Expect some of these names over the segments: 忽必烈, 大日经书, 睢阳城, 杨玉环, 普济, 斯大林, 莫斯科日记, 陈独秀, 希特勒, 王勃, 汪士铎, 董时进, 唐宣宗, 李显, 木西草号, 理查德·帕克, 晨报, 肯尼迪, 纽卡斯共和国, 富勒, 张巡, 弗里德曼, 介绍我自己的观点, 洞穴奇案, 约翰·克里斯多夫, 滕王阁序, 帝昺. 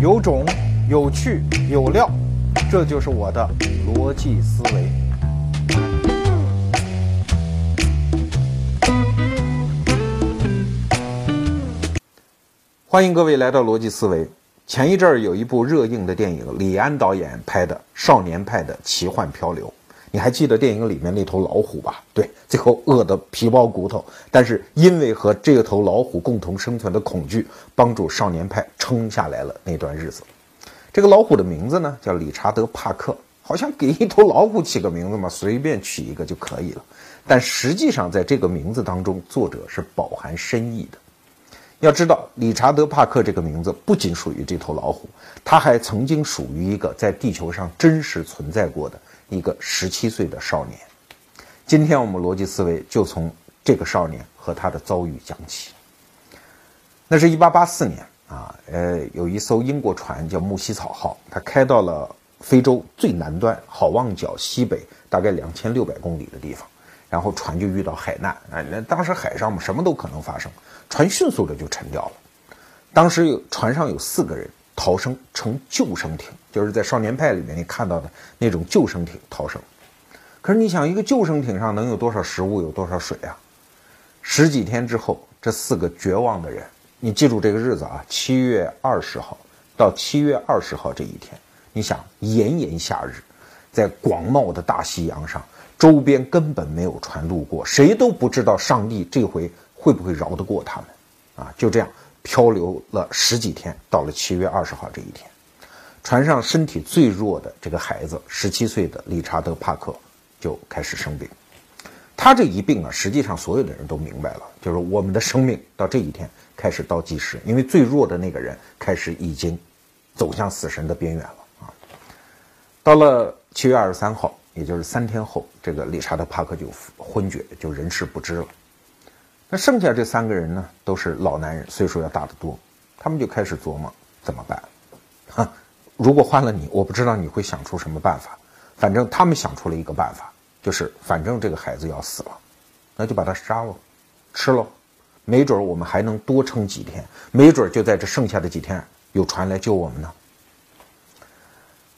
有种、有趣、有料，这就是我的逻辑思维。欢迎各位来到逻辑思维。前一阵儿有一部热映的电影，李安导演拍的《少年派的奇幻漂流》。你还记得电影里面那头老虎吧？对，最后饿得皮包骨头，但是因为和这头老虎共同生存的恐惧，帮助少年派撑下来了那段日子。这个老虎的名字呢，叫理查德·帕克，好像给一头老虎起个名字嘛，随便取一个就可以了。但实际上，在这个名字当中，作者是饱含深意的。要知道，理查德·帕克这个名字不仅属于这头老虎，他还曾经属于一个在地球上真实存在过的一个17岁的少年。今天我们逻辑思维就从这个少年和他的遭遇讲起。那是1884年有一艘英国船叫木西草号，它开到了非洲最南端好望角西北大概2600公里的地方，然后船就遇到海难。当时海上什么都可能发生，船迅速的就沉掉了。当时船上有4个人逃生，乘救生艇，就是在少年派里面你看到的那种救生艇逃生。可是你想，一个救生艇上能有多少食物，有多少水啊？十几天之后，这4个绝望的人，你记住这个日子啊，7月20号到7月20号这一天，你想炎炎夏日，在广袤的大西洋上，周边根本没有船路过，谁都不知道上帝这回会不会饶得过他们啊！就这样漂流了十几天，到了7月20号这一天，船上身体最弱的这个孩子17岁的理查德·帕克就开始生病。他这一病实际上所有的人都明白了，就是我们的生命到这一天开始倒计时，因为最弱的那个人开始已经走向死神的边缘了啊！到了7月23号，也就是3天后，这个理查德·帕克就昏厥，就人事不知了。那剩下这3个人呢，都是老男人，岁数要大得多，他们就开始琢磨怎么办啊！如果换了你，我不知道你会想出什么办法。反正他们想出了一个办法，就是反正这个孩子要死了，那就把他杀了，吃了，没准我们还能多撑几天，没准就在这剩下的几天有船来救我们呢。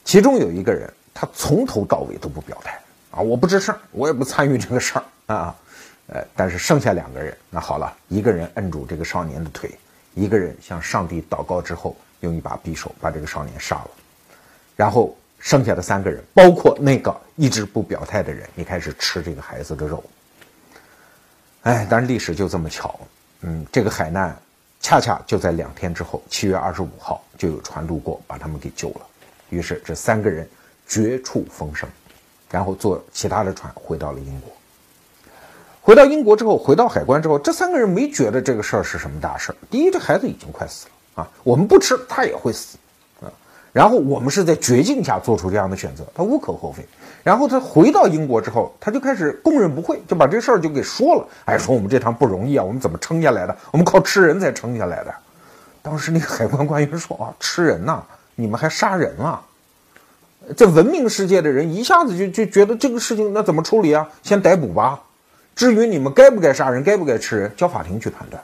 其中有一个人，他从头到尾都不表态啊，我不吱声，我也不参与这个事儿啊。但是剩下2个人，那好了，一个人摁住这个少年的腿，一个人向上帝祷告之后，用一把匕首把这个少年杀了。然后剩下的3个人，包括那个一直不表态的人，也开始吃这个孩子的肉。但是历史就这么巧，这个海难恰恰就在2天之后，7月25号就有船路过，把他们给救了。于是这3个人绝处逢生，然后坐其他的船回到了英国。回到英国之后，回到海关之后，这3个人没觉得这个事儿是什么大事。第一，这孩子已经快死了啊，我们不吃他也会死啊。然后我们是在绝境下做出这样的选择，他无可厚非。然后他回到英国之后，他就开始供认不讳，就把这事儿就给说了。说我们这趟不容易啊，我们怎么撑下来的？我们靠吃人才撑下来的。当时那个海关官员说啊，吃人呐，你们还杀人啊？在文明世界的人一下子就觉得这个事情那怎么处理啊？先逮捕吧。至于你们该不该杀人，该不该吃人，交法庭去判断。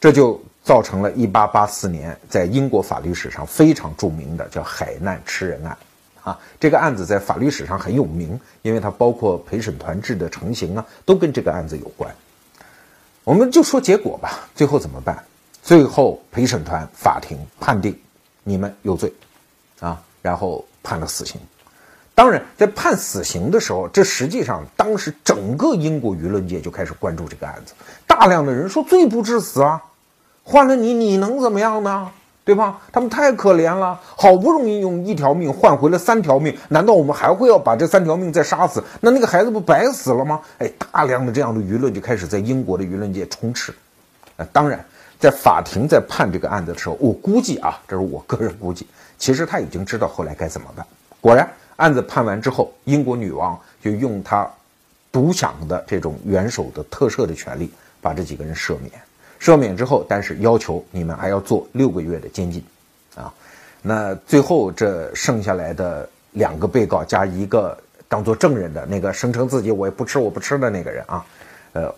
这就造成了1884年在英国法律史上非常著名的叫海难吃人案啊。这个案子在法律史上很有名，因为它包括陪审团制的成型啊，都跟这个案子有关。我们就说结果吧，最后怎么办？最后陪审团法庭判定你们有罪啊，然后判了死刑。当然，在判死刑的时候，这实际上当时整个英国舆论界就开始关注这个案子，大量的人说罪不至死啊，换了你，你能怎么样呢？对吧？他们太可怜了，好不容易用一条命换回了3条命，难道我们还会要把这3条命再杀死？那个孩子不白死了吗？大量的这样的舆论就开始在英国的舆论界充斥。当然，在法庭在判这个案子的时候，我估计啊，这是我个人估计，其实他已经知道后来该怎么办。果然，案子判完之后，英国女王就用她独享的这种元首的特赦的权利，把这几个人赦免。赦免之后，但是要求你们还要做6个月的监禁啊。那最后这剩下来的2个被告加1个当做证人的那个声称自己我也不吃我不吃的那个人啊，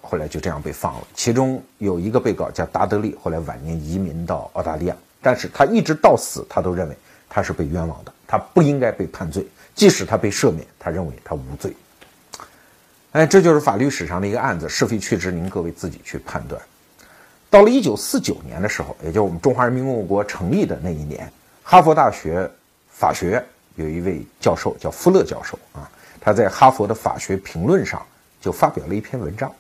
后来就这样被放了。其中有1个被告叫达德利，后来晚年移民到澳大利亚，但是他一直到死，他都认为他是被冤枉的，他不应该被判罪，即使他被赦免，他认为他无罪。哎，这就是法律史上的一个案子，是非曲直您各位自己去判断。到了1949年的时候，也就是我们中华人民共和国成立的那一年，哈佛大学法学有一位教授叫富勒教授啊，他在哈佛的法学评论上就发表了一篇文章。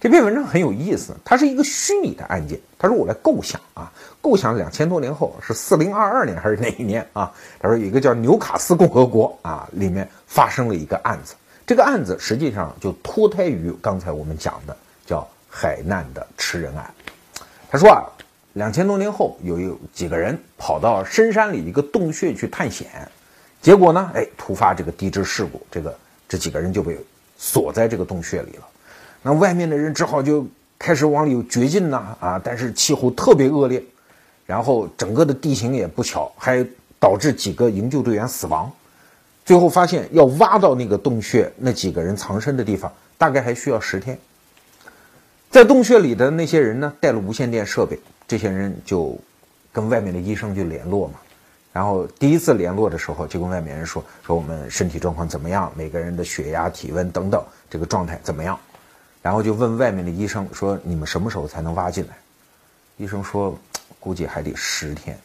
这篇文章很有意思，它是一个虚拟的案件。他说我来构想啊，构想2000多年后是4022年还是哪一年啊？他说有一个叫纽卡斯共和国啊，里面发生了一个案子。这个案子实际上就脱胎于刚才我们讲的叫海难的吃人案。他说啊，2000多年后有几个人跑到深山里一个洞穴去探险，结果呢，哎，突发这个地质事故，这几个人就被锁在这个洞穴里了。那外面的人只好就开始往里有掘进呐啊，但是气候特别恶劣，然后整个的地形也不巧，还导致几个营救队员死亡。最后发现要挖到那个洞穴那几个人藏身的地方，大概还需要10天。在洞穴里的那些人呢，带了无线电设备，这些人就跟外面的医生就联络嘛。然后第一次联络的时候，就跟外面人说我们身体状况怎么样，每个人的血压、体温等等这个状态怎么样。然后就问外面的医生说，你们什么时候才能挖进来？医生说估计还得10天。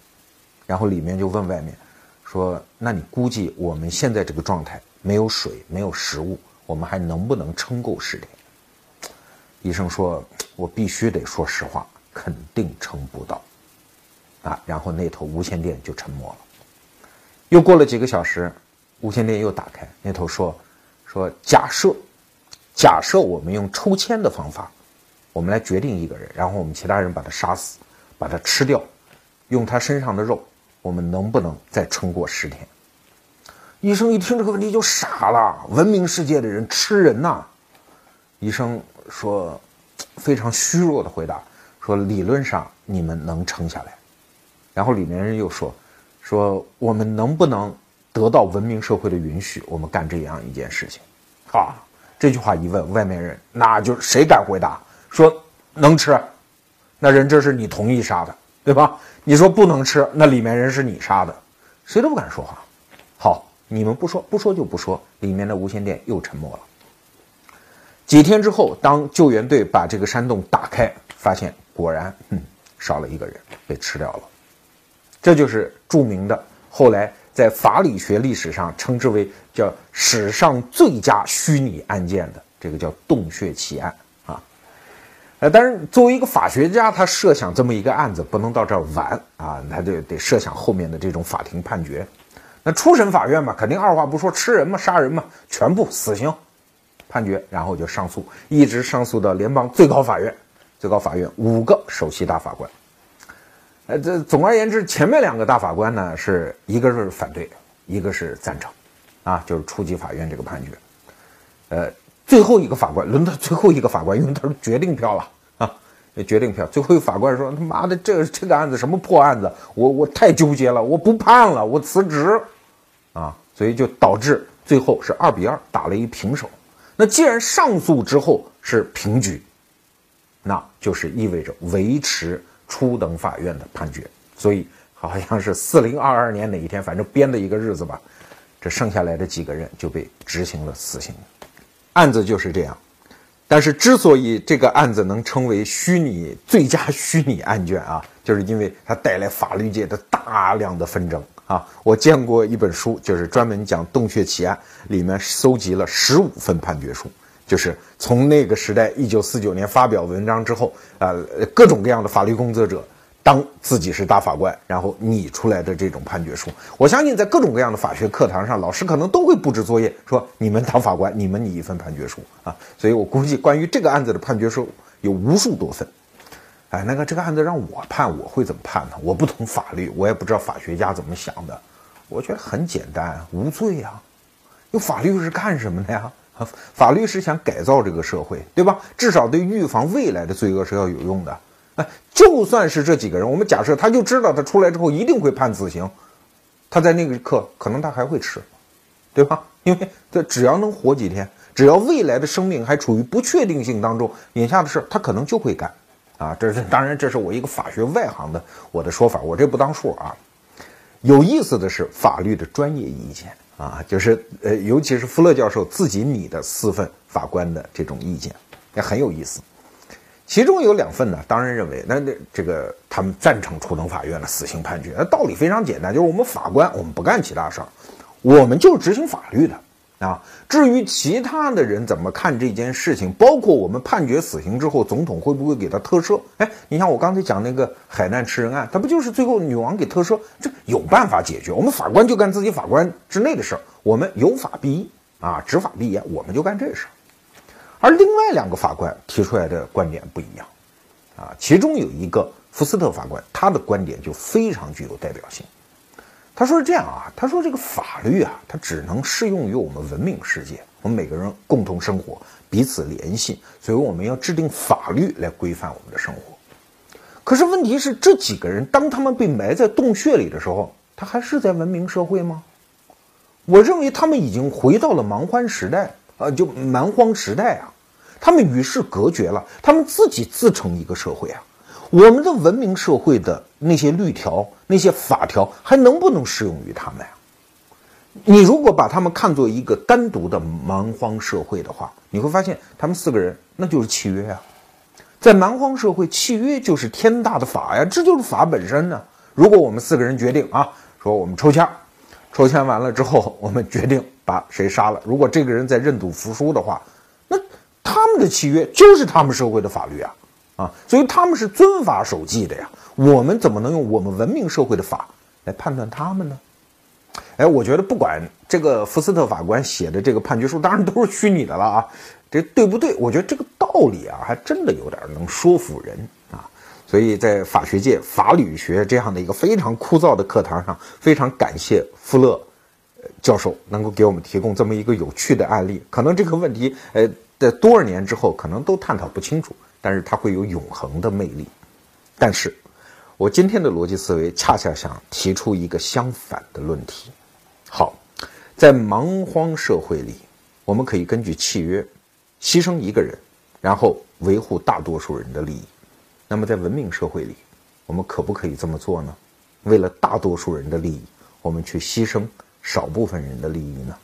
然后里面就问外面说，那你估计我们现在这个状态，没有水，没有食物，我们还能不能撑够10天？医生说，我必须得说实话，肯定撑不到啊。然后那头无线电就沉默了。又过了几个小时，无线电又打开，那头说假设我们用抽签的方法，我们来决定一个人，然后我们其他人把他杀死，把他吃掉，用他身上的肉，我们能不能再撑过10天？医生一听这个问题就傻了，文明世界的人吃人呐！医生说，非常虚弱的回答说，理论上你们能撑下来。然后里面人又说我们能不能得到文明社会的允许，我们干这样一件事情啊？这句话一问，外面人那就谁敢回答说能吃，那人这是你同意杀的，对吧？你说不能吃，那里面人是你杀的，谁都不敢说话。好，你们不说就不说。里面的无线电又沉默了。几天之后，当救援队把这个山洞打开，发现果然少了一个人，被吃掉了。这就是著名的，后来在法理学历史上称之为叫史上最佳虚拟案件的这个叫洞穴奇案啊。但是作为一个法学家，他设想这么一个案子不能到这儿完啊，他就得设想后面的这种法庭判决。那初审法院嘛，肯定二话不说，吃人嘛，杀人嘛，全部死刑判决，然后就上诉，一直上诉到联邦最高法院。最高法院5个首席大法官。这总而言之，前面2个大法官呢，是一个是反对，一个是赞成，啊，就是初级法院这个判决。最后一个法官，轮到最后一个法官，因为他是决定票了啊，决定票。最后一个法官说：“他妈的，这个案子什么破案子，我太纠结了，我不判了，我辞职。”啊，所以就导致最后是2-2打了一平手。那既然上诉之后是平局，那就是意味着维持初等法院的判决，所以好像是4022年哪一天，反正编的一个日子吧，这剩下来的几个人就被执行了死刑。案子就是这样。但是之所以这个案子能称为最佳虚拟案卷啊，就是因为它带来法律界的大量的纷争啊。我见过一本书，就是专门讲洞穴奇案，里面搜集了15份判决书，就是从那个时代1949年发表文章之后，各种各样的法律工作者当自己是大法官，然后拟出来的这种判决书。我相信在各种各样的法学课堂上，老师可能都会布置作业说，你们当法官，你们拟一份判决书啊。所以我估计关于这个案子的判决书有无数多份。哎，这个案子让我判，我会怎么判呢？我不懂法律，我也不知道法学家怎么想的。我觉得很简单，无罪啊。用法律是干什么的呀？法律是想改造这个社会，对吧？至少对预防未来的罪恶是要有用的。就算是这几个人，我们假设他就知道他出来之后一定会判死刑，他在那个刻可能他还会吃，对吧？因为他只要能活几天，只要未来的生命还处于不确定性当中，眼下的事他可能就会干。啊，这是当然，这是我一个法学外行的我的说法，我这不当数啊。有意思的是法律的专业意见啊，就是尤其是福勒教授自己拟的4份法官的这种意见，也很有意思。其中有2份呢，当然认为那这个他们赞成初等法院的死刑判决，那道理非常简单，就是我们法官我们不干其他事儿，我们就是执行法律的。啊，至于其他的人怎么看这件事情，包括我们判决死刑之后，总统会不会给他特赦？哎，你像我刚才讲那个海难吃人案，他不就是最后女王给特赦？这有办法解决，我们法官就干自己法官之内的事儿，我们有法必依啊，执法必严，我们就干这事儿。而另外2个法官提出来的观点不一样啊，其中有一个福斯特法官，他的观点就非常具有代表性。他说是这样啊，他说这个法律啊，它只能适用于我们文明世界，我们每个人共同生活，彼此联系，所以我们要制定法律来规范我们的生活。可是问题是，这几个人当他们被埋在洞穴里的时候，他还是在文明社会吗？我认为他们已经回到了蛮荒时代啊，他们与世隔绝了，他们自己自成一个社会啊。我们的文明社会的那些律条、那些法条还能不能适用于他们呀？你如果把他们看作一个单独的蛮荒社会的话，你会发现他们4个人那就是契约啊。在蛮荒社会，契约就是天大的法呀，这就是法本身呢。如果我们4个人决定啊，说我们抽签，抽签完了之后，我们决定把谁杀了。如果这个人在认赌服输的话，那他们的契约就是他们社会的法律啊。啊，所以他们是遵法守纪的呀，我们怎么能用我们文明社会的法来判断他们呢？哎，我觉得不管这个福斯特法官写的这个判决书，当然都是虚拟的了啊，这对不对？我觉得这个道理啊，还真的有点能说服人啊。所以在法学界、法理学这样的一个非常枯燥的课堂上，非常感谢福勒教授能够给我们提供这么一个有趣的案例。可能这个问题，在多少年之后，可能都探讨不清楚。但是它会有永恒的魅力。但是我今天的逻辑思维恰恰想提出一个相反的论题。好，在蛮荒社会里，我们可以根据契约牺牲一个人，然后维护大多数人的利益。那么在文明社会里，我们可不可以这么做呢？为了大多数人的利益，我们去牺牲少部分人的利益呢？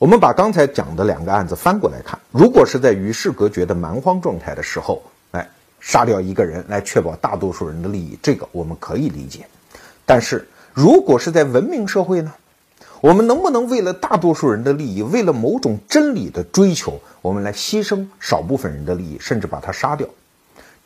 我们把刚才讲的2个案子翻过来看，如果是在与世隔绝的蛮荒状态的时候，哎，杀掉一个人来确保大多数人的利益，这个我们可以理解。但是如果是在文明社会呢？我们能不能为了大多数人的利益，为了某种真理的追求，我们来牺牲少部分人的利益，甚至把他杀掉？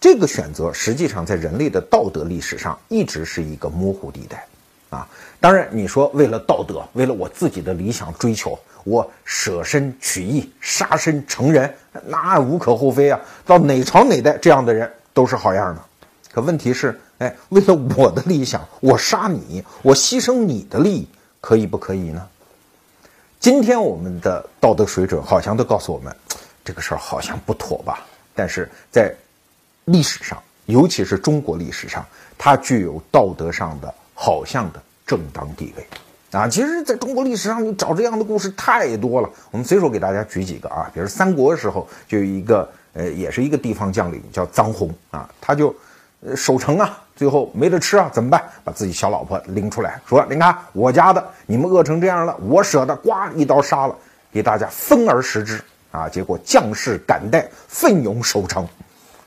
这个选择实际上在人类的道德历史上一直是一个模糊地带啊。当然你说为了道德，为了我自己的理想追求，我舍身取义，杀身成仁，那无可厚非啊，到哪朝哪代这样的人都是好样的。可问题是，哎，为了我的理想，我杀你，我牺牲你的利益，可以不可以呢？今天我们的道德水准好像都告诉我们，这个事儿好像不妥吧？但是在历史上，尤其是中国历史上，它具有道德上的好像的正当地位。啊，其实在中国历史上你找这样的故事太多了，我们随手给大家举几个啊。比如三国的时候就有一个也是一个地方将领叫臧洪啊，他就守城啊，最后没得吃啊，怎么办？把自己小老婆拎出来说，你看我家的，你们饿成这样了，我舍得，呱一刀杀了，给大家分而食之啊。结果将士敢戴，奋勇守城，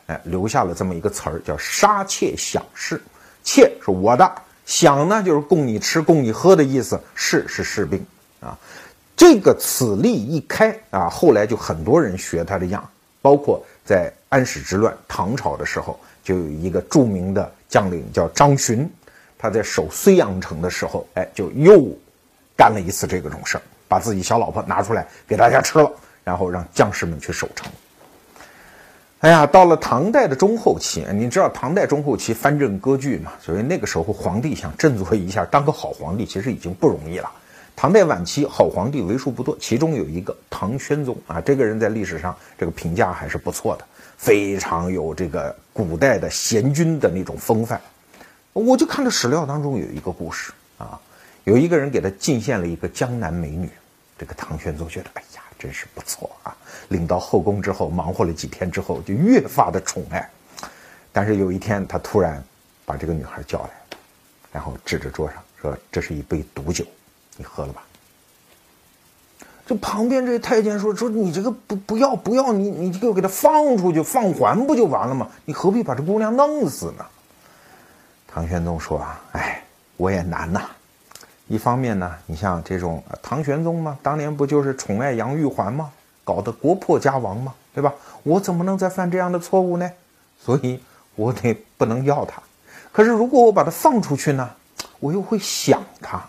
哎，留下了这么一个词儿叫杀妾享士。妾是我的，享呢就是供你吃供你喝的意思，士是士兵啊。这个此例一开啊，后来就很多人学他的样，包括在安史之乱唐朝的时候，就有一个著名的将领叫张巡，他在守睢阳城的时候，哎，就又干了一次这个种事儿，把自己小老婆拿出来给大家吃了，然后让将士们去守城。哎呀，到了唐代的中后期，你知道唐代中后期藩镇割据嘛，所以那个时候皇帝想振作一下，当个好皇帝其实已经不容易了。唐代晚期好皇帝为数不多，其中有一个唐宣宗啊，这个人在历史上这个评价还是不错的，非常有这个古代的贤君的那种风范。我就看到史料当中有一个故事啊，有一个人给他进献了一个江南美女，这个唐宣宗觉得哎呀真是不错啊，领到后宫之后，忙活了几天之后，就越发的宠爱。但是有一天，他突然把这个女孩叫来，然后指着桌上说：“这是一杯毒酒，你喝了吧。”这旁边这太监说：“你这个不要，你就给他放出去，放还不就完了吗？你何必把这姑娘弄死呢？”唐玄宗说：“哎，我也难呐。”一方面呢，你像这种唐玄宗嘛，当年不就是宠爱杨玉环吗？搞得国破家亡嘛，对吧？我怎么能再犯这样的错误呢？所以我得不能要他。可是如果我把他放出去呢，我又会想他，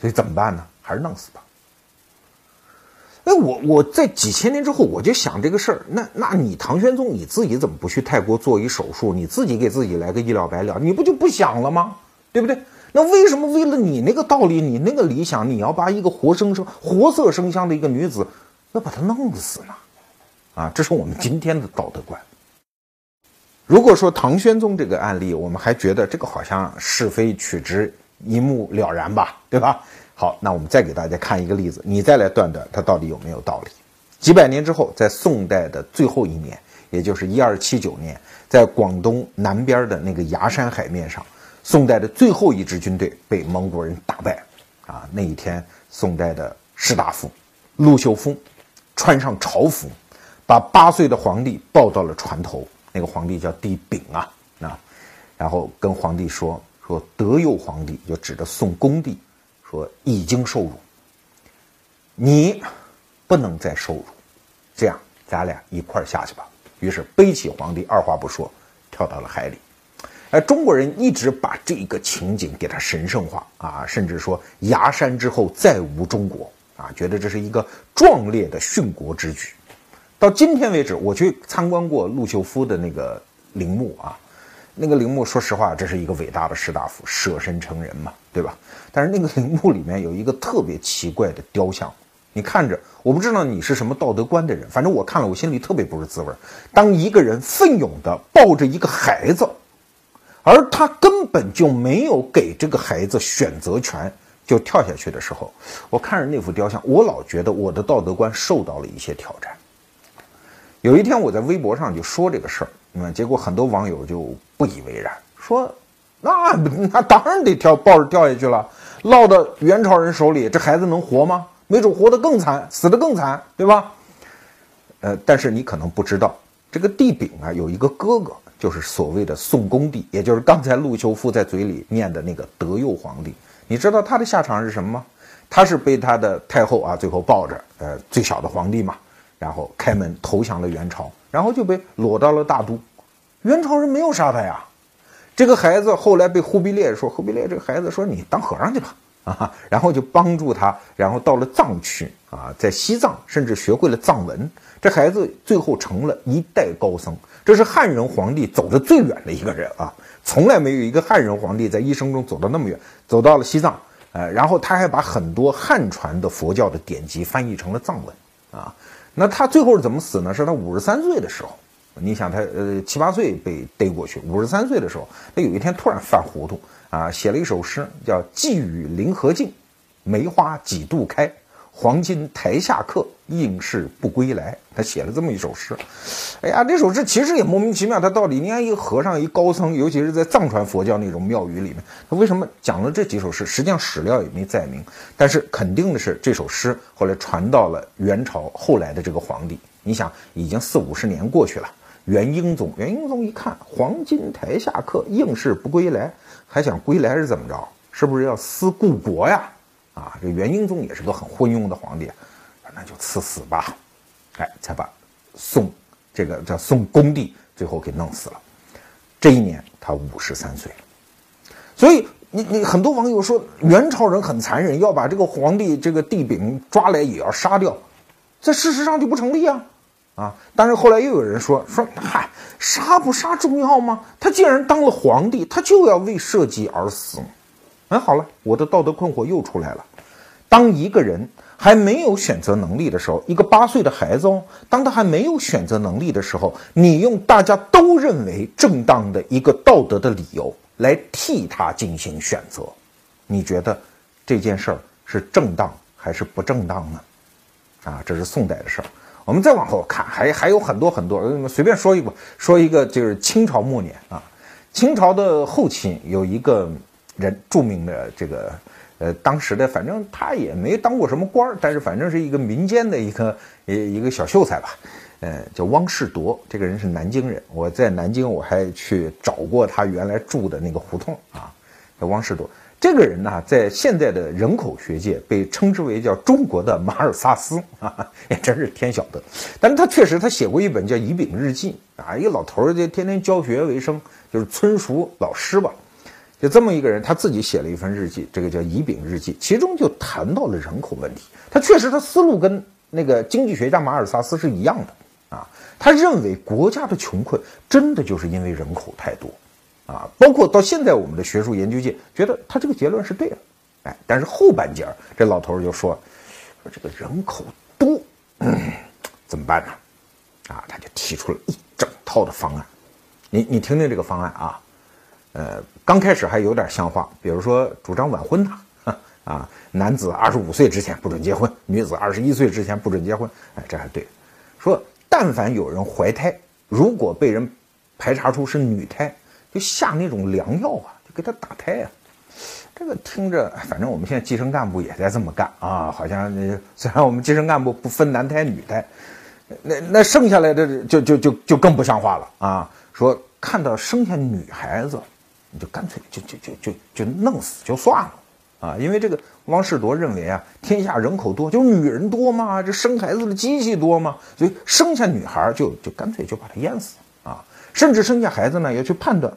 所以怎么办呢？还是弄死吧。哎，我在几千年之后我就想这个事儿，那你唐玄宗你自己怎么不去泰国做一手术，你自己给自己来个一了百了，你不就不想了吗？对不对？那为什么为了你那个道理，你那个理想，你要把一个活色生香的一个女子，要把她弄死呢？啊，这是我们今天的道德观。如果说唐宣宗这个案例，我们还觉得这个好像是非曲直一目了然吧，对吧？好，那我们再给大家看一个例子，你再来断断它到底有没有道理。几百年之后，在宋代的最后一年，也就是1279年，在广东南边的那个崖山海面上，宋代的最后一支军队被蒙古人打败，啊，那一天，宋代的士大夫陆秀夫穿上朝服，把8岁的皇帝抱到了船头，那个皇帝叫帝昺啊，然后跟皇帝说德佑皇帝，就指着宋恭帝说已经受辱，你不能再受辱，这样咱俩一块儿下去吧。于是背起皇帝，二话不说跳到了海里。而中国人一直把这个情景给它神圣化啊，甚至说崖山之后再无中国啊，觉得这是一个壮烈的殉国之举。到今天为止，我去参观过陆秀夫的那个陵墓啊，那个陵墓说实话，这是一个伟大的士大夫，舍身成人嘛，对吧？但是那个陵墓里面有一个特别奇怪的雕像，你看着，我不知道你是什么道德观的人，反正我看了我心里特别不是滋味。当一个人奋勇的抱着一个孩子，而他根本就没有给这个孩子选择权，就跳下去的时候，我看着那幅雕像，我老觉得我的道德观受到了一些挑战。有一天我在微博上就说这个事儿，结果很多网友就不以为然，说那当然得抱着跳下去了，落到元朝人手里，这孩子能活吗？没准活得更惨，死得更惨，对吧？但是你可能不知道，这个帝昺啊有一个哥哥，就是所谓的宋恭帝，也就是刚才陆秀夫在嘴里念的那个德佑皇帝。你知道他的下场是什么吗？他是被他的太后啊最后抱着，最小的皇帝嘛，然后开门投降了元朝，然后就被裸到了大都。元朝人没有杀他呀。这个孩子后来被忽必烈这个孩子说你当和尚去吧啊，然后就帮助他，然后到了藏区啊，在西藏甚至学会了藏文。这孩子最后成了一代高僧，这是汉人皇帝走得最远的一个人啊，从来没有一个汉人皇帝在一生中走到那么远，走到了西藏，然后他还把很多汉传的佛教的典籍翻译成了藏文啊。那他最后是怎么死呢？是他53岁的时候，你想他7、8岁被逮过去，53岁的时候，他有一天突然犯糊涂啊，写了一首诗叫《寄语临河镜》，梅花几度开。黄金台下客，应是不归来。他写了这么一首诗，哎呀，这首诗其实也莫名其妙，他到底，你看一个和尚一高僧，尤其是在藏传佛教那种庙宇里面，他为什么讲了这几首诗？实际上史料也没载明，但是肯定的是这首诗后来传到了元朝后来的这个皇帝。你想，已经40、50年过去了，元英宗一看，黄金台下客，应是不归来，还想归来是怎么着？是不是要思故国呀？啊，这元英宗也是个很昏庸的皇帝，那就赐死吧，哎，才把宋恭帝最后给弄死了。这一年他53岁，所以你很多网友说元朝人很残忍，要把这个皇帝这个帝昺抓来也要杀掉，这事实上就不成立啊。啊。但是后来又有人说，嗨，杀不杀重要吗？他既然当了皇帝，他就要为社稷而死。好了，我的道德困惑又出来了。当一个人还没有选择能力的时候，一个8岁的孩子当他还没有选择能力的时候，你用大家都认为正当的一个道德的理由来替他进行选择，你觉得这件事儿是正当还是不正当呢？啊，这是宋代的事儿。我们再往后看，还有很多很多。随便说一个，就是清朝末年啊，清朝的后期有一个人，著名的这个当时的，反正他也没当过什么官，但是反正是一个民间的一个小秀才吧，叫汪士铎。这个人是南京人，我在南京我还去找过他原来住的那个胡同啊，叫汪士铎。这个人呢，在现在的人口学界被称之为叫中国的马尔萨斯啊，也真是天晓得。但是他确实，他写过一本叫《乙丙日记》啊，一个老头儿就天天教学为生，就是村塾老师吧，就这么一个人，他自己写了一份日记，这个叫《乙丙日记》，其中就谈到了人口问题。他确实，他思路跟那个经济学家马尔萨斯是一样的啊。他认为国家的穷困真的就是因为人口太多。啊，包括到现在我们的学术研究界觉得他这个结论是对的，哎，但是后半截这老头就说这个人口多，怎么办呢？啊，他就提出了一整套的方案。你听听这个方案啊，刚开始还有点像话，比如说主张晚婚啊，男子25岁之前不准结婚，女子21岁之前不准结婚，哎，这还对。说但凡有人怀胎，如果被人排查出是女胎，就下那种良药啊，就给他打胎啊。这个听着，反正我们现在计生干部也在这么干啊，好像虽然我们计生干部不分男胎女胎，那剩下来的就更不像话了啊。说看到生下女孩子，你就干脆就弄死就算了啊，因为这个汪士铎认为啊，天下人口多，就女人多嘛，这生孩子的机器多嘛，所以生下女孩就干脆就把她淹死啊。甚至生下孩子呢，也去判断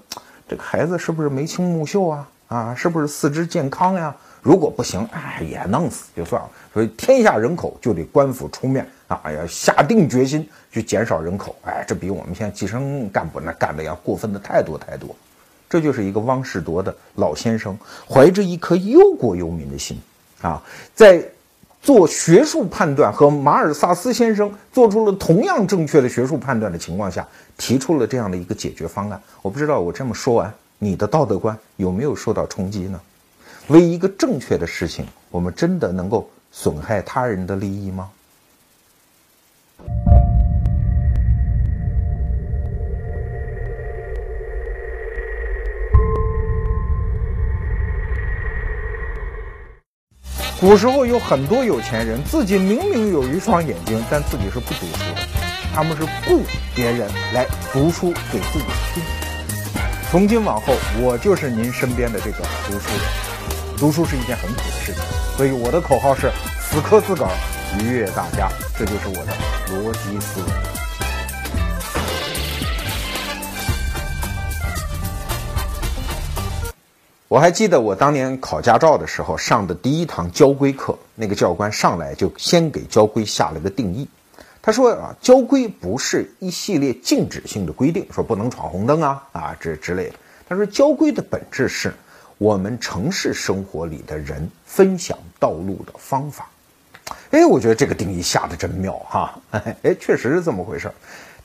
这个孩子是不是眉清目秀啊，是不是四肢健康呀？如果不行，哎，也弄死就算了。所以天下人口就得官府出面啊，要下定决心去减少人口。哎，这比我们现在计生干部那干的要过分的太多太多。这就是一个汪士铎的老先生，怀着一颗忧国忧民的心啊，在做学术判断和马尔萨斯先生做出了同样正确的学术判断的情况下，提出了这样的一个解决方案。我不知道我这么说完，你的道德观有没有受到冲击呢？为一个正确的事情，我们真的能够损害他人的利益吗？古时候有很多有钱人，自己明明有一双眼睛，但自己是不读书的，他们是雇别人来读书给自己听。从今往后，我就是您身边的这个读书人。读书是一件很苦的事情，所以我的口号是死磕自个儿，愉悦大家，这就是我的逻辑思维。我还记得我当年考驾照的时候上的第一堂交规课，那个教官上来就先给交规下了个定义。他说啊，交规不是一系列禁止性的规定，说不能闯红灯啊之类的。他说交规的本质是我们城市生活里的人分享道路的方法。哎，我觉得这个定义下的真妙哈，哎，确实是这么回事。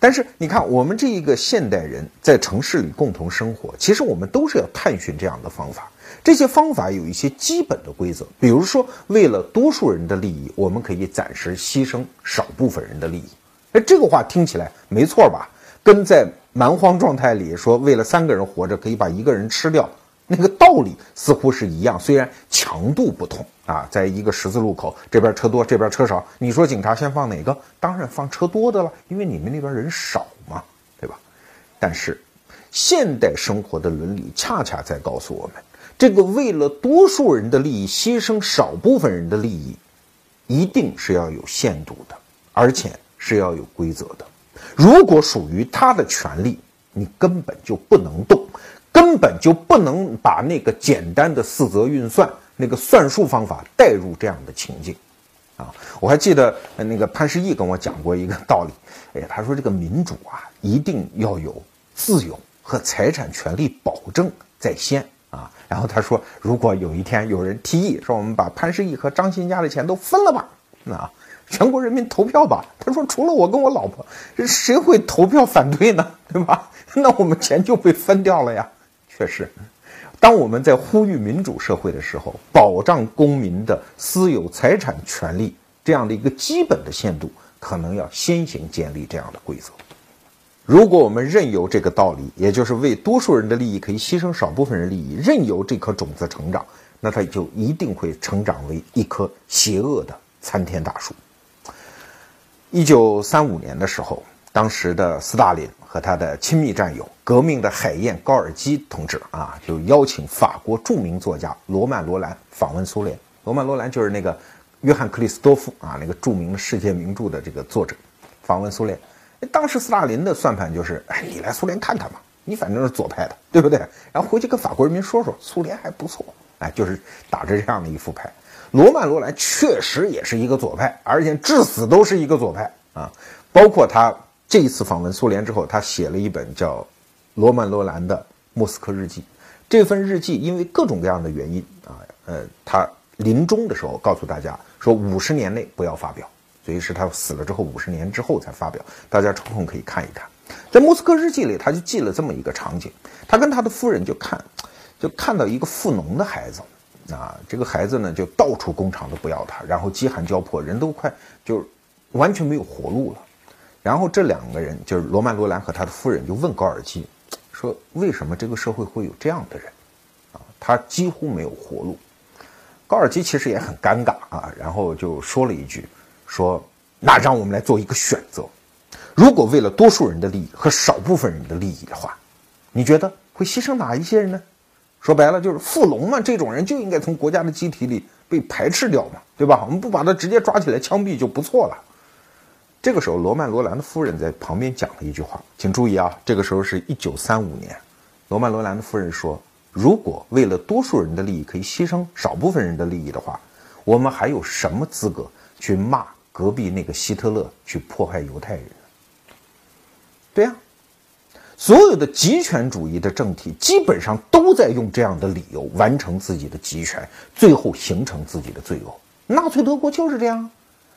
但是你看，我们这一个现代人在城市里共同生活，其实我们都是要探寻这样的方法。这些方法有一些基本的规则，比如说为了多数人的利益，我们可以暂时牺牲少部分人的利益。哎，这个话听起来没错吧？跟在蛮荒状态里说为了3个人活着可以把1个人吃掉，那个道理似乎是一样，虽然强度不同啊。在一个十字路口，这边车多，这边车少，你说警察先放哪个？当然放车多的了，因为你们那边人少嘛，对吧？但是现代生活的伦理恰恰在告诉我们，这个为了多数人的利益牺牲少部分人的利益，一定是要有限度的，而且是要有规则的。如果属于他的权利，你根本就不能动，根本就不能把那个简单的4则运算那个算术方法带入这样的情境。啊。我还记得那个潘石屹跟我讲过一个道理，哎，他说这个民主啊，一定要有自由和财产权利保证在先啊。然后他说，如果有一天有人提议说我们把潘石屹和张新家的钱都分了吧，啊，全国人民投票吧，他说除了我跟我老婆，谁会投票反对呢？对吧？那我们钱就被分掉了呀。确实，当我们在呼吁民主社会的时候，保障公民的私有财产权利这样的一个基本的限度，可能要先行建立这样的规则。如果我们任由这个道理，也就是为多数人的利益可以牺牲少部分人利益，任由这颗种子成长，那它就一定会成长为一棵邪恶的参天大树。1935年的时候，当时的斯大林和他的亲密战友革命的海燕高尔基同志啊，就邀请法国著名作家罗曼·罗兰访问苏联。罗曼·罗兰就是那个约翰·克里斯多夫啊，那个著名的世界名著的这个作者，访问苏联。当时斯大林的算盘就是，哎，你来苏联看看吧，你反正是左派的，对不对？然后回去跟法国人民说说，苏联还不错，哎，就是打着这样的一副牌。罗曼·罗兰确实也是一个左派，而且至死都是一个左派啊。包括他这一次访问苏联之后，他写了一本叫《罗曼·罗兰的莫斯科日记》。这份日记因为各种各样的原因啊，他临终的时候告诉大家说，50年内不要发表，所以是他死了之后50年之后才发表。大家抽空可以看一看。在《莫斯科日记》里，他就记了这么一个场景：他跟他的夫人就看到一个富农的孩子。啊，这个孩子呢，就到处工厂都不要他，然后饥寒交迫，人都快就完全没有活路了。然后这两个人就是罗曼·罗兰和他的夫人，就问高尔基说：“为什么这个社会会有这样的人？啊，他几乎没有活路。”高尔基其实也很尴尬啊，然后就说了一句：“说那让我们来做一个选择，如果为了多数人的利益和少部分人的利益的话，你觉得会牺牲哪一些人呢？”说白了就是富农嘛，这种人就应该从国家的机体里被排斥掉嘛，对吧？我们不把他直接抓起来枪毙就不错了。这个时候，罗曼·罗兰的夫人在旁边讲了一句话，请注意啊，这个时候是1935年，罗曼·罗兰的夫人说：“如果为了多数人的利益可以牺牲少部分人的利益的话，我们还有什么资格去骂隔壁那个希特勒去迫害犹太人呢？”对呀。所有的极权主义的政体基本上都在用这样的理由完成自己的极权，最后形成自己的罪恶。纳粹德国就是这样。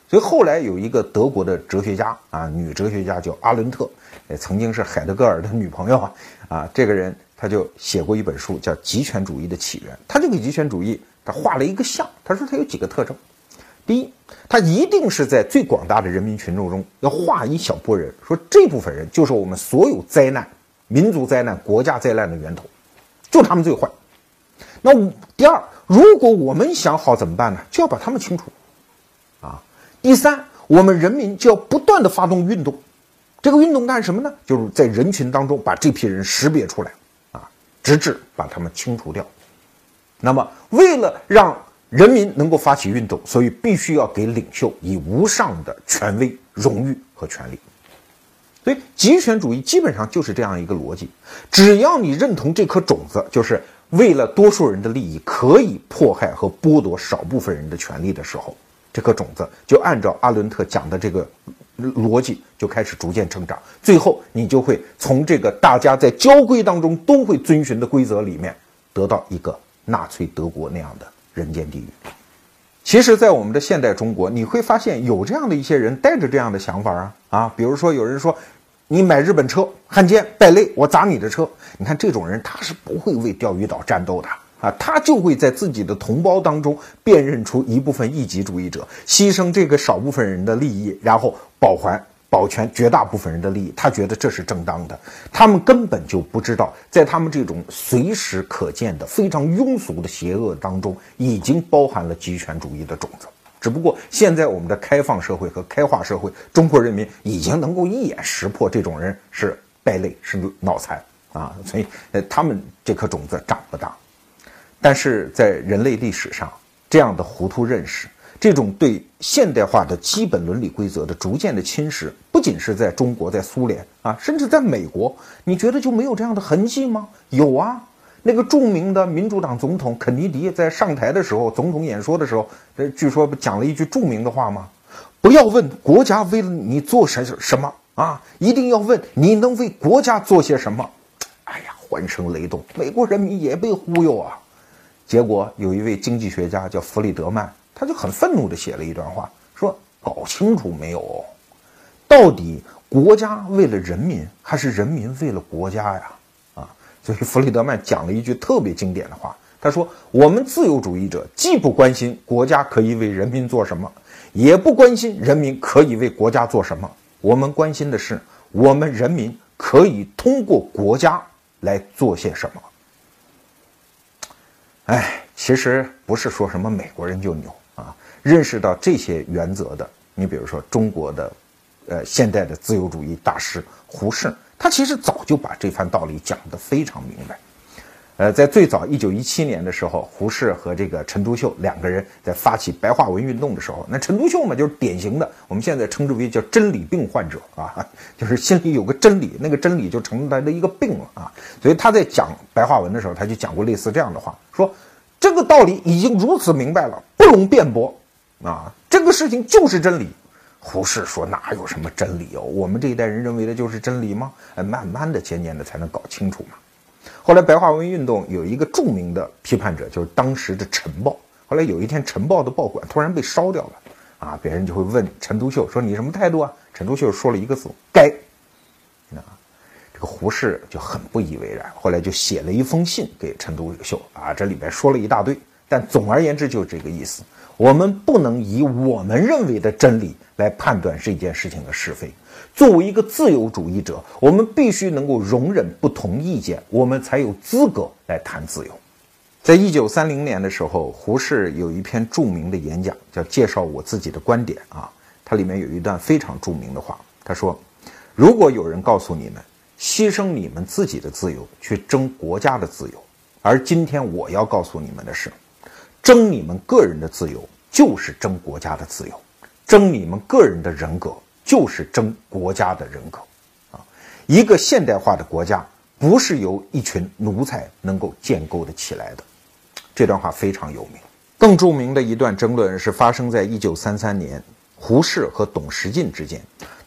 所以后来有一个德国的哲学家啊，女哲学家叫阿伦特，也曾经是海德格尔的女朋友啊，这个人他就写过一本书叫《极权主义的起源》。他这个极权主义他画了一个像，他说他有几个特征。第一，他一定是在最广大的人民群众中要划一小波人，说这部分人就是我们所有灾难、民族灾难、国家灾难的源头，就他们最坏。那第二，如果我们想好怎么办呢？就要把他们清除啊。第三，我们人民就要不断的发动运动，这个运动干什么呢？就是在人群当中把这批人识别出来啊，直至把他们清除掉。那么为了让人民能够发起运动，所以必须要给领袖以无上的权威、荣誉和权力。所以极权主义基本上就是这样一个逻辑，只要你认同这颗种子，就是为了多数人的利益可以迫害和剥夺少部分人的权利的时候，这颗种子就按照阿伦特讲的这个逻辑就开始逐渐成长，最后你就会从这个大家在交规当中都会遵循的规则里面得到一个纳粹德国那样的人间地狱。其实在我们的现代中国，你会发现有这样的一些人带着这样的想法啊，比如说有人说你买日本车，汉奸败类，我砸你的车。你看这种人他是不会为钓鱼岛战斗的啊，他就会在自己的同胞当中辨认出一部分异己主义者，牺牲这个少部分人的利益，然后保全绝大部分人的利益，他觉得这是正当的。他们根本就不知道，在他们这种随时可见的非常庸俗的邪恶当中，已经包含了极权主义的种子。只不过现在我们的开放社会和开化社会，中国人民已经能够一眼识破这种人是败类，是脑残啊，所以他们这颗种子长不大。但是在人类历史上，这样的糊涂认识，这种对现代化的基本伦理规则的逐渐的侵蚀，不仅是在中国，在苏联啊，甚至在美国，你觉得就没有这样的痕迹吗？有啊，那个著名的民主党总统肯尼迪在上台的时候，总统演说的时候，据说讲了一句著名的话嘛，不要问国家为了你做什么啊，一定要问你能为国家做些什么。哎呀，欢声雷动，美国人民也被忽悠啊。结果有一位经济学家叫弗里德曼，他就很愤怒地写了一段话，说搞清楚没有，到底国家为了人民还是人民为了国家呀？啊，所以弗里德曼讲了一句特别经典的话，他说我们自由主义者既不关心国家可以为人民做什么，也不关心人民可以为国家做什么，我们关心的是我们人民可以通过国家来做些什么。哎，其实不是说什么美国人就牛啊，认识到这些原则的，你比如说中国的现代的自由主义大师胡适，他其实早就把这番道理讲得非常明白。在最早1917年的时候，胡适和这个陈独秀两个人在发起白话文运动的时候，那陈独秀嘛就是典型的我们现在称之为叫真理病患者啊，就是心里有个真理，那个真理就成了他的一个病了啊。所以他在讲白话文的时候，他就讲过类似这样的话，说这个道理已经如此明白了，不容辩驳啊，这个事情就是真理。胡适说哪有什么真理哦，我们这一代人认为的就是真理吗？慢慢的渐渐的才能搞清楚嘛。后来白话文运动有一个著名的批判者，就是当时的晨报。后来有一天晨报的报馆突然被烧掉了啊，别人就会问陈独秀说你什么态度啊？陈独秀说了一个字，该啊。这个胡适就很不以为然，后来就写了一封信给陈独秀啊，这里边说了一大堆，但总而言之就是这个意思，我们不能以我们认为的真理来判断这件事情的是非。作为一个自由主义者，我们必须能够容忍不同意见，我们才有资格来谈自由。在1930年的时候，胡适有一篇著名的演讲叫《介绍我自己的观点》啊，它里面有一段非常著名的话，他说如果有人告诉你们牺牲你们自己的自由去争国家的自由，而今天我要告诉你们的是，争你们个人的自由就是争国家的自由，争你们个人的人格就是争国家的人格啊！一个现代化的国家不是由一群奴才能够建构的起来的。这段话非常有名。更著名的一段争论是发生在1933年胡适和董时进之间。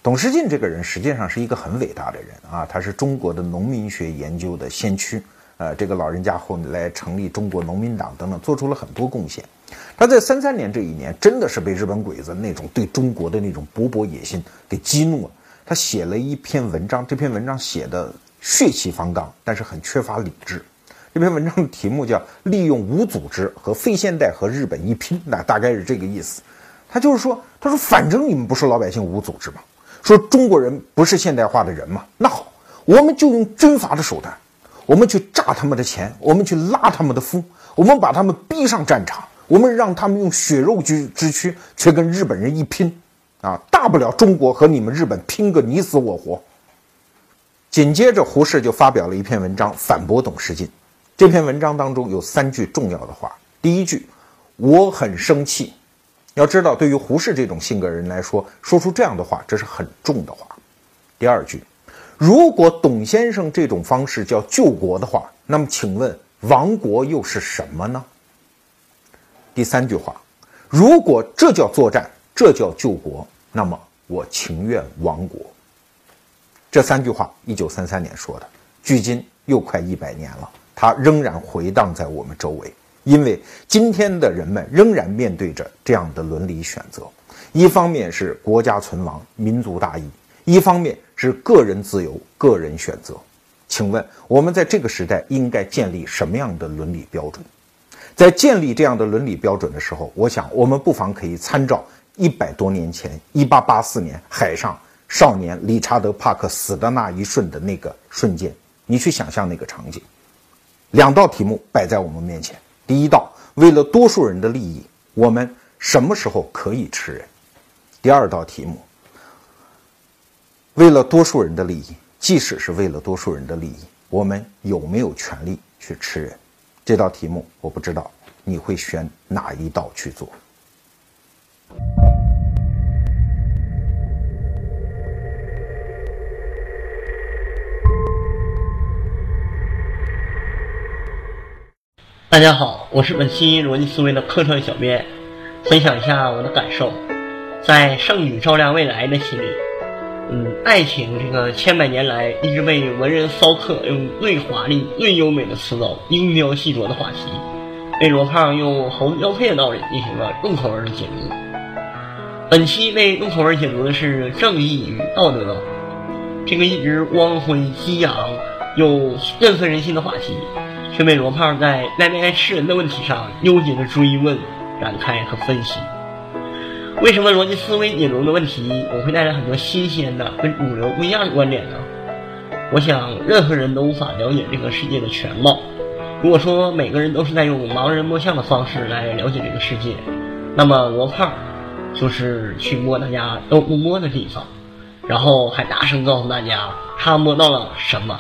董时进这个人实际上是一个很伟大的人啊，他是中国的农民学研究的先驱，这个老人家后来成立中国农民党等等，做出了很多贡献。他在33年这一年真的是被日本鬼子那种对中国的那种勃勃野心给激怒了，他写了一篇文章，这篇文章写的血气方刚，但是很缺乏理智。这篇文章的题目叫利用无组织和非现代和日本一拼，那大概是这个意思。他就是说，他说反正你们不是老百姓无组织嘛，说中国人不是现代化的人嘛，那好，我们就用军阀的手段，我们去榨他们的钱，我们去拉他们的夫，我们把他们逼上战场，我们让他们用血肉之躯去跟日本人一拼啊！大不了中国和你们日本拼个你死我活。紧接着胡适就发表了一篇文章反驳董时进，这篇文章当中有三句重要的话。第一句，我很生气。要知道对于胡适这种性格人来说，说出这样的话这是很重的话。第二句，如果董先生这种方式叫救国的话，那么请问亡国又是什么呢？第三句话，如果这叫作战，这叫救国，那么我情愿亡国。这三句话1933年说的，距今又快100年了，它仍然回荡在我们周围，因为今天的人们仍然面对着这样的伦理选择，一方面是国家存亡、民族大义，一方面是个人自由、个人选择。请问我们在这个时代应该建立什么样的伦理标准？在建立这样的伦理标准的时候，我想我们不妨可以参照100多年前1884年海上少年理查德·帕克死的那一瞬的那个瞬间，你去想象那个场景。两道题目摆在我们面前，第一道，为了多数人的利益，我们什么时候可以吃人？第二道题目，为了多数人的利益，即使是为了多数人的利益，我们有没有权利去吃人？这道题目我不知道你会选哪一道去做。大家好，我是本期逻辑思维的客串小编，分享一下我的感受。在《剩女照亮未来》的戏里，爱情这个千百年来一直被文人骚客用最华丽、最优美的词藻精雕细琢的话题，被罗胖用猴子交配的道理进行了重口味的解读。本期被重口味解读的是正义与道德，这个一直光辉激昂又振奋人心的话题，却被罗胖在该不该吃人的问题上纠结的追问、展开和分析。为什么逻辑思维解读的问题总会带来很多新鲜的、跟主流不一样的观点呢？我想任何人都无法了解这个世界的全貌。如果说每个人都是在用盲人摸象的方式来了解这个世界，那么罗胖就是去摸大家都不摸的地方，然后还大声告诉大家他摸到了什么。